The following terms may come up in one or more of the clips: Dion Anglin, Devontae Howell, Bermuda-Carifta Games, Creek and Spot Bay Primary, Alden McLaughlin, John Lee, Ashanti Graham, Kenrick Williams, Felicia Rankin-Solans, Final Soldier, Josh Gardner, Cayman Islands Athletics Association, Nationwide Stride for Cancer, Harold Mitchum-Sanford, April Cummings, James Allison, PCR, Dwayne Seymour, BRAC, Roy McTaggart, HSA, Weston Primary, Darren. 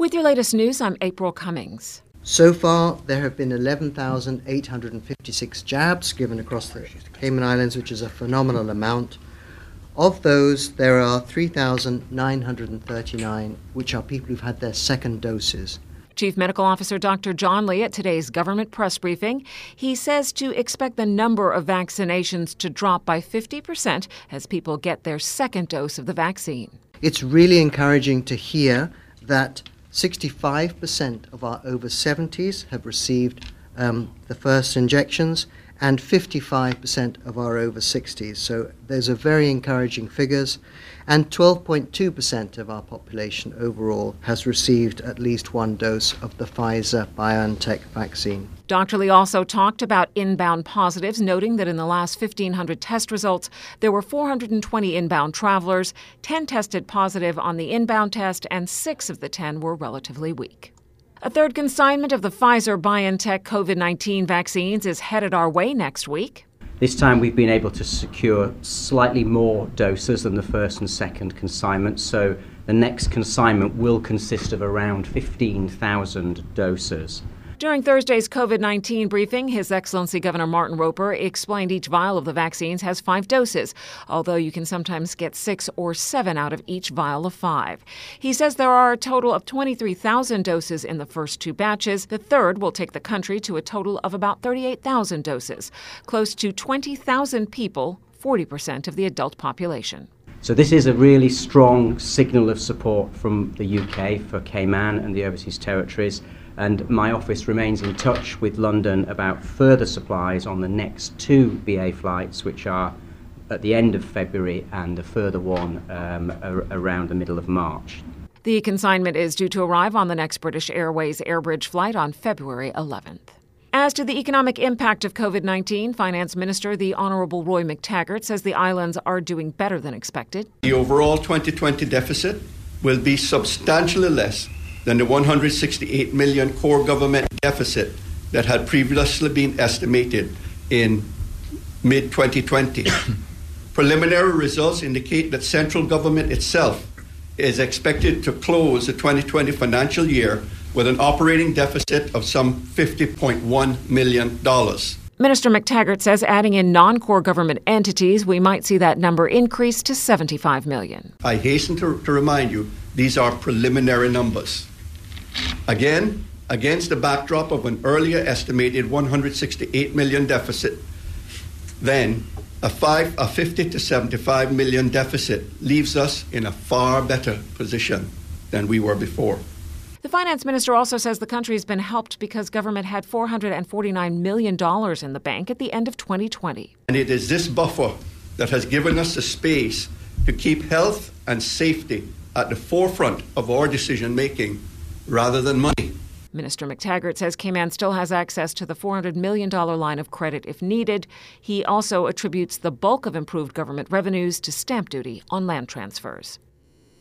With your latest news, I'm April Cummings. So far, there have been 11,856 jabs given across the Cayman Islands, which is a phenomenal amount. Of those, there are 3,939, which are people who've had their second doses. Chief Medical Officer Dr. John Lee at today's government press briefing. He says to expect the number of vaccinations to drop by 50% as people get their second dose of the vaccine. It's really encouraging to hear that 65% of our over 70s have received the first injections and 55% of our over 60s. So those are very encouraging figures. And 12.2% of our population overall has received at least one dose of the Pfizer-BioNTech vaccine. Dr. Lee also talked about inbound positives, noting that in the last 1,500 test results, there were 420 inbound travelers, 10 tested positive on the inbound test, and 6 of the 10 were relatively weak. A third consignment of the Pfizer-BioNTech COVID-19 vaccines is headed our way next week. This time we've been able to secure slightly more doses than the first and second consignment, so the next consignment will consist of around 15,000 doses. During Thursday's COVID-19 briefing, His Excellency Governor Martin Roper explained each vial of the vaccines has 5 doses, although you can sometimes get 6 or 7 out of each vial of 5. He says there are a total of 23,000 doses in the first 2 batches. The third will take the country to a total of about 38,000 doses, close to 20,000 people, 40% of the adult population. So this is a really strong signal of support from the UK for Cayman and the overseas territories. And my office remains in touch with London about further supplies on the next 2 BA flights, which are at the end of February and a further one around the middle of March. The consignment is due to arrive on the next British Airways Airbridge flight on February 11th. As to the economic impact of COVID-19, Finance Minister the Honourable Roy McTaggart says the islands are doing better than expected. The overall 2020 deficit will be substantially less than the 168 million core government deficit that had previously been estimated in mid-2020. Preliminary results indicate that central government itself is expected to close the 2020 financial year with an operating deficit of some $50.1 million. Minister McTaggart says adding in non-core government entities, we might see that number increase to $75 million. I hasten to remind you, these are preliminary numbers. Again, against the backdrop of an earlier estimated $168 million deficit, then a $50 to $75 million deficit leaves us in a far better position than we were before. The finance minister also says the country has been helped because government had $449 million in the bank at the end of 2020. And it is this buffer that has given us the space to keep health and safety at the forefront of our decision-making rather than money. Minister McTaggart says Cayman still has access to the $400 million line of credit if needed. He also attributes the bulk of improved government revenues to stamp duty on land transfers.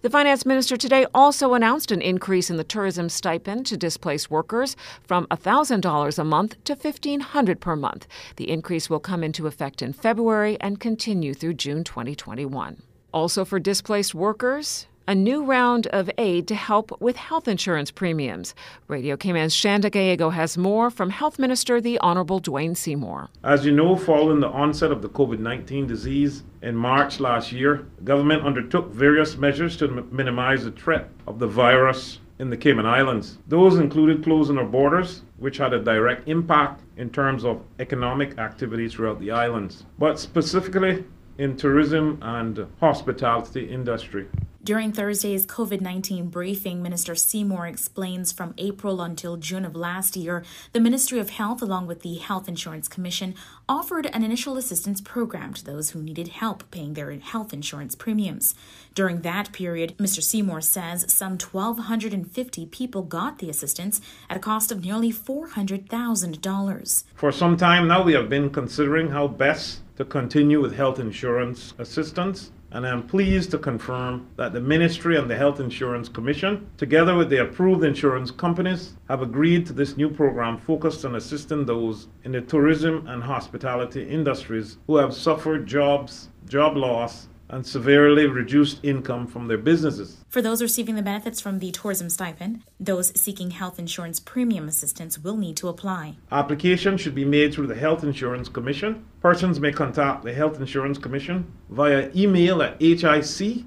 The finance minister today also announced an increase in the tourism stipend to displaced workers from $1,000 a month to $1,500 per month. The increase will come into effect in February and continue through June 2021. Also for displaced workers, a new round of aid to help with health insurance premiums. Radio Cayman's Shanda Gallego has more from Health Minister the Honourable Dwayne Seymour. As you know, following the onset of the COVID-19 disease, in March last year, the government undertook various measures to minimize the threat of the virus in the Cayman Islands. Those included closing our borders, which had a direct impact in terms of economic activity throughout the islands, but specifically in tourism and hospitality industry. During Thursday's COVID-19 briefing, Minister Seymour explains from April until June of last year, the Ministry of Health, along with the Health Insurance Commission, offered an initial assistance program to those who needed help paying their health insurance premiums. During that period, Mr. Seymour says some 1,250 people got the assistance at a cost of nearly $400,000. For some time now, we have been considering how best to continue with health insurance assistance. And I'm pleased to confirm that the Ministry and the Health Insurance Commission, together with the approved insurance companies, have agreed to this new program focused on assisting those in the tourism and hospitality industries who have suffered job loss and severely reduced income from their businesses. For those receiving the benefits from the tourism stipend, those seeking health insurance premium assistance will need to apply. Application should be made through the Health Insurance Commission. Persons may contact the Health Insurance Commission via email at hic@gov.ky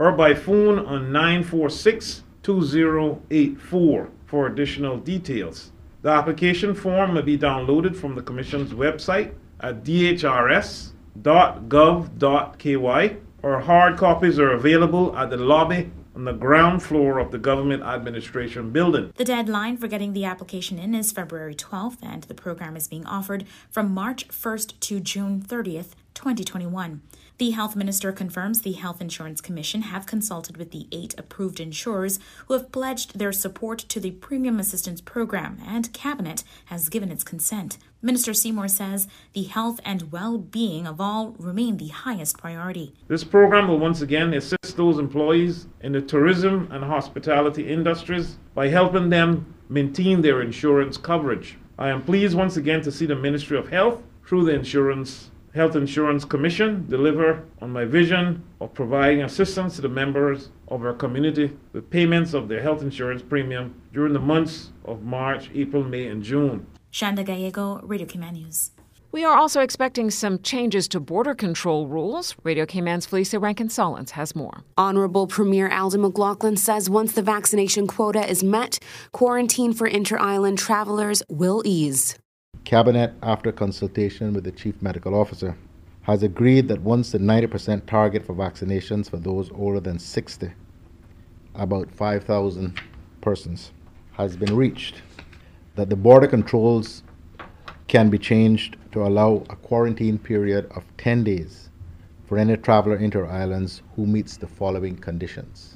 or by phone on 946-2084 for additional details. The application form may be downloaded from the Commission's website at dhrs.gov.ky, or hard copies are available at the lobby on the ground floor of the Government Administration Building. The deadline for getting the application in is February 12th, and the program is being offered from March 1st to June 30th, 2021. The Health Minister confirms the Health Insurance Commission have consulted with the 8 approved insurers who have pledged their support to the Premium Assistance Program, and Cabinet has given its consent. Minister Seymour says the health and well-being of all remain the highest priority. This program will once again assist those employees in the tourism and hospitality industries by helping them maintain their insurance coverage. I am pleased once again to see the Ministry of Health through the Health Insurance Commission deliver on my vision of providing assistance to the members of our community with payments of their health insurance premium during the months of March, April, May, and June. Shanda Gallego, Radio Cayman News. We are also expecting some changes to border control rules. Radio Cayman's Felicia Rankin-Solans has more. Honorable Premier Alden McLaughlin says once the vaccination quota is met, quarantine for inter-island travelers will ease. Cabinet, after consultation with the Chief Medical Officer, has agreed that once the 90% target for vaccinations for those older than 60, about 5,000 persons, has been reached, that the border controls can be changed to allow a quarantine period of 10 days for any traveler inter-islands who meets the following conditions.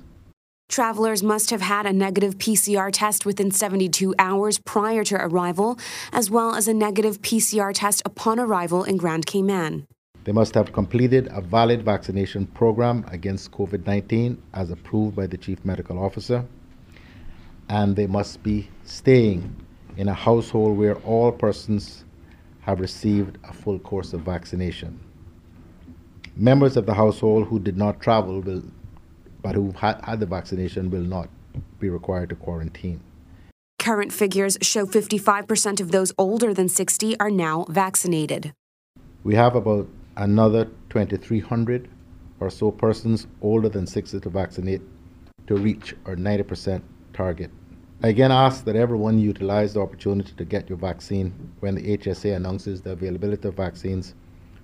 Travelers must have had a negative PCR test within 72 hours prior to arrival, as well as a negative PCR test upon arrival in Grand Cayman. They must have completed a valid vaccination program against COVID-19 as approved by the Chief Medical Officer, and they must be staying in a household where all persons have received a full course of vaccination. Members of the household who did not travel but who had the vaccination will not be required to quarantine. Current figures show 55% of those older than 60 are now vaccinated. We have about another 2,300 or so persons older than 60 to vaccinate to reach our 90% target. I again ask that everyone utilize the opportunity to get your vaccine when the HSA announces the availability of vaccines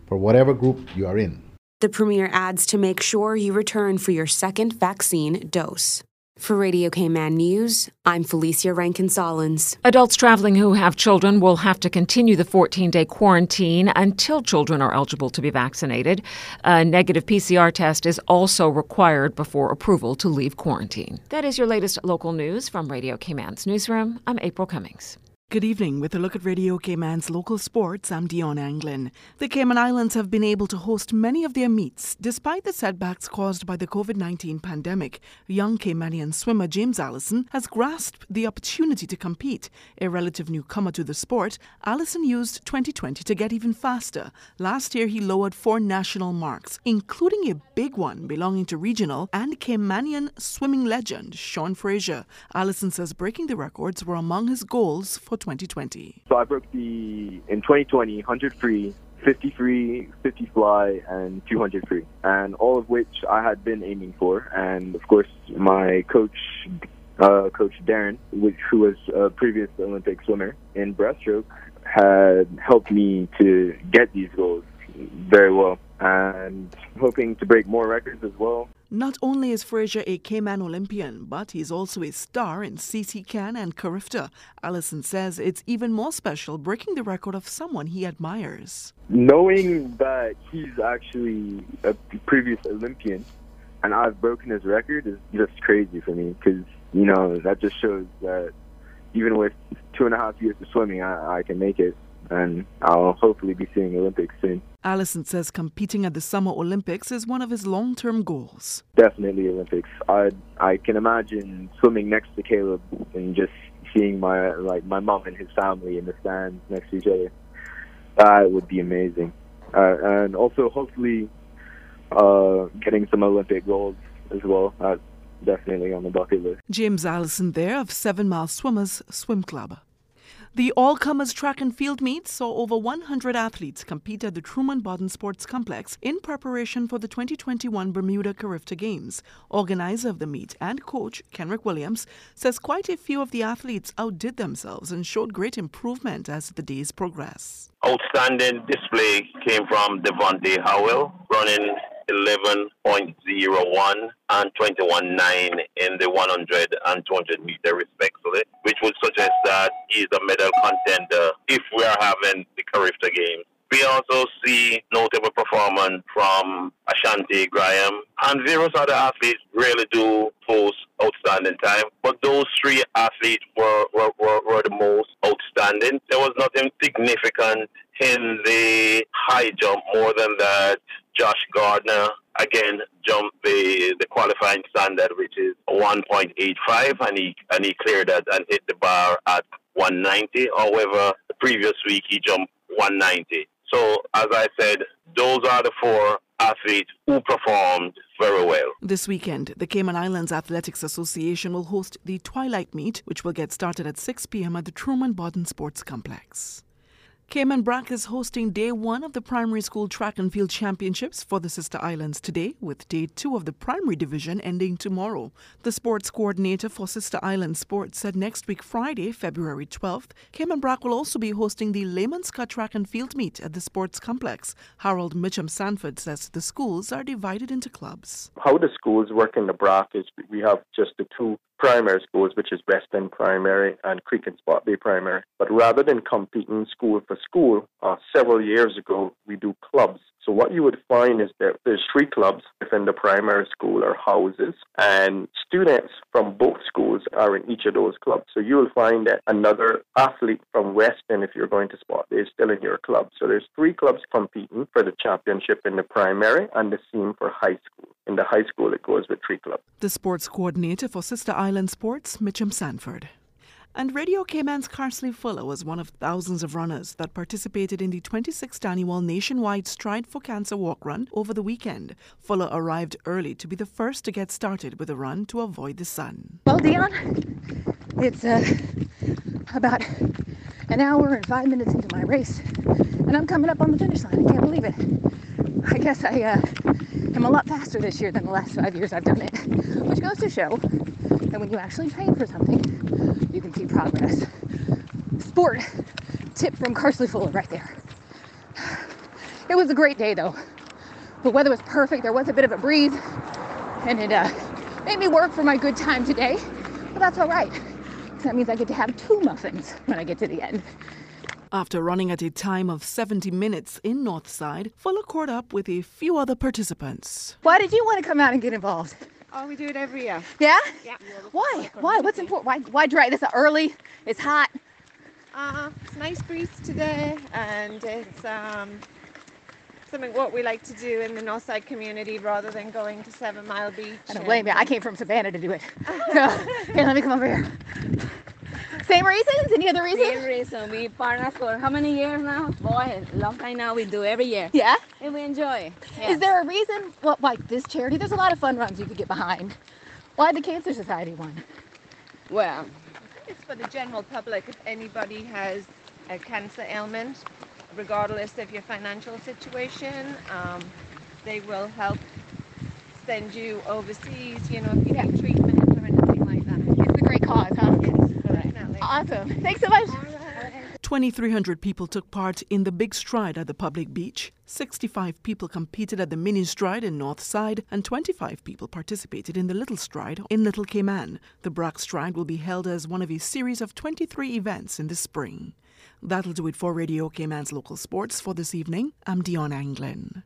for whatever group you are in. The Premier adds to make sure you return for your second vaccine dose. For Radio Cayman News, I'm Felicia Rankin-Solans. Adults traveling who have children will have to continue the 14-day quarantine until children are eligible to be vaccinated. A negative PCR test is also required before approval to leave quarantine. That is your latest local news from Radio Cayman's newsroom. I'm April Cummings. Good evening. With a look at Radio Cayman's local sports, I'm Dion Anglin. The Cayman Islands have been able to host many of their meets despite the setbacks caused by the COVID-19 pandemic. Young Caymanian swimmer James Allison has grasped the opportunity to compete. A relative newcomer to the sport, Allison used 2020 to get even faster. Last year, he lowered 4 national marks, including a big one belonging to regional and Caymanian swimming legend Sean Fraser. Allison says breaking the records were among his goals for 2020. So I broke in 2020, 100 free, 50 free, 50 fly, and 200 free, and all of which I had been aiming for. And of course, my coach Darren, who was a previous Olympic swimmer in breaststroke, had helped me to get these goals very well, and hoping to break more records as well. Not only is Fraser a Cayman Olympian, but he's also a star in CC Can and Carifta. Allison says it's even more special breaking the record of someone he admires. Knowing that he's actually a previous Olympian and I've broken his record is just crazy for me because, you know, that just shows that even with 2.5 years of swimming, I can make it. And I'll hopefully be seeing Olympics soon. Allison says competing at the Summer Olympics is one of his long-term goals. Definitely Olympics. I can imagine swimming next to Caleb and just seeing my mom and his family in the stands next to each other. That would be amazing. and also hopefully getting some Olympic gold as well. That's definitely on the bucket list. James Allison there of 7 Mile Swimmers Swim Club. The all-comers track and field meet saw over 100 athletes compete at the Truman Bodden Sports Complex in preparation for the 2021 Bermuda-Carifta Games. Organizer of the meet and coach, Kenrick Williams, says quite a few of the athletes outdid themselves and showed great improvement as the days progress. Outstanding display came from Devontae Howell, running 11.01 and 21.9 in the 100 and 200 meter respectively, which would suggest that he's a medal contender if we are having the Carifta Games. We also see notable performance from Ashanti Graham, and various other athletes really do post outstanding time, but those three athletes were the most outstanding. There was nothing significant in the high jump more than that Josh Gardner, again, jumped the qualifying standard, which is 1.85, and he cleared that and hit the bar at 190. However, the previous week, he jumped 190. So, as I said, those are the four athletes who performed very well. This weekend, the Cayman Islands Athletics Association will host the Twilight Meet, which will get started at 6 p.m. at the Truman Bodden Sports Complex. Cayman BRAC is hosting Day 1 of the Primary School Track and Field Championships for the Sister Islands today, with Day 2 of the Primary Division ending tomorrow. The sports coordinator for Sister Island Sports said next week Friday, February 12th, Cayman BRAC will also be hosting the Lemanska Track and Field Meet at the sports complex. Harold Mitchum-Sanford says the schools are divided into clubs. How the schools work in the BRAC is we have just the two primary schools, which is Weston Primary and Creek and Spot Bay Primary. But rather than competing school for school, several years ago, we do clubs. So what you would find is that there's three clubs within the primary school or houses, and students from both schools are in each of those clubs. So you will find that another athlete from Weston, if you're going to Spot, is still in your club. So there's three clubs competing for the championship in the primary, and the same for high school. In the high school, it goes with three clubs. The sports coordinator for Sister Island Sports, Mitchum-Sanford. And Radio Cayman's Carsley Fuller was one of thousands of runners that participated in the 26th annual Nationwide Stride for Cancer walk run over the weekend. Fuller arrived early to be the first to get started with a run to avoid the sun. Well, Dion, it's about an hour and 5 minutes into my race, and I'm coming up on the finish line. I can't believe it. I guess I am a lot faster this year than the last 5 years I've done it, which goes to show that when you actually train for something, you can see progress. Sport tip from Carsley Fuller right there. It was a great day though. The weather was perfect. There was a bit of a breeze, and it made me work for my good time today, but that's all right. That means I get to have two muffins when I get to the end. After running at a time of 70 minutes in Northside, Fuller caught up with a few other participants. Why did you want to come out and get involved? Oh, we do it every year. Yeah? Yeah. Why? Why? What's important? Why dry this early? It's hot. It's a nice breeze today, and it's something what we like to do in the Northside community rather than going to 7 Mile Beach. I don't blame you. I came from Savannah to do it. So, here, let me come over here. Same reasons? Any other reason? Same reason. We partners for how many years now? Boy, a long time now. We do every year. Yeah? And we enjoy. Yeah. Is there a reason? Well, like this charity, there's a lot of fun runs you could get behind. Why the Cancer Society one? Well, it's for the general public. If anybody has a cancer ailment, regardless of your financial situation, they will help send you overseas, you know, if you need treatment or anything like that. It's a great cause, huh? Awesome. Thanks so much. 2,300 people took part in the Big Stride at the public beach. 65 people competed at the Mini Stride in Northside, and 25 people participated in the Little Stride in Little Cayman. The BRAC Stride will be held as one of a series of 23 events in the spring. That'll do it for Radio Cayman's local sports for this evening. I'm Dion Anglin.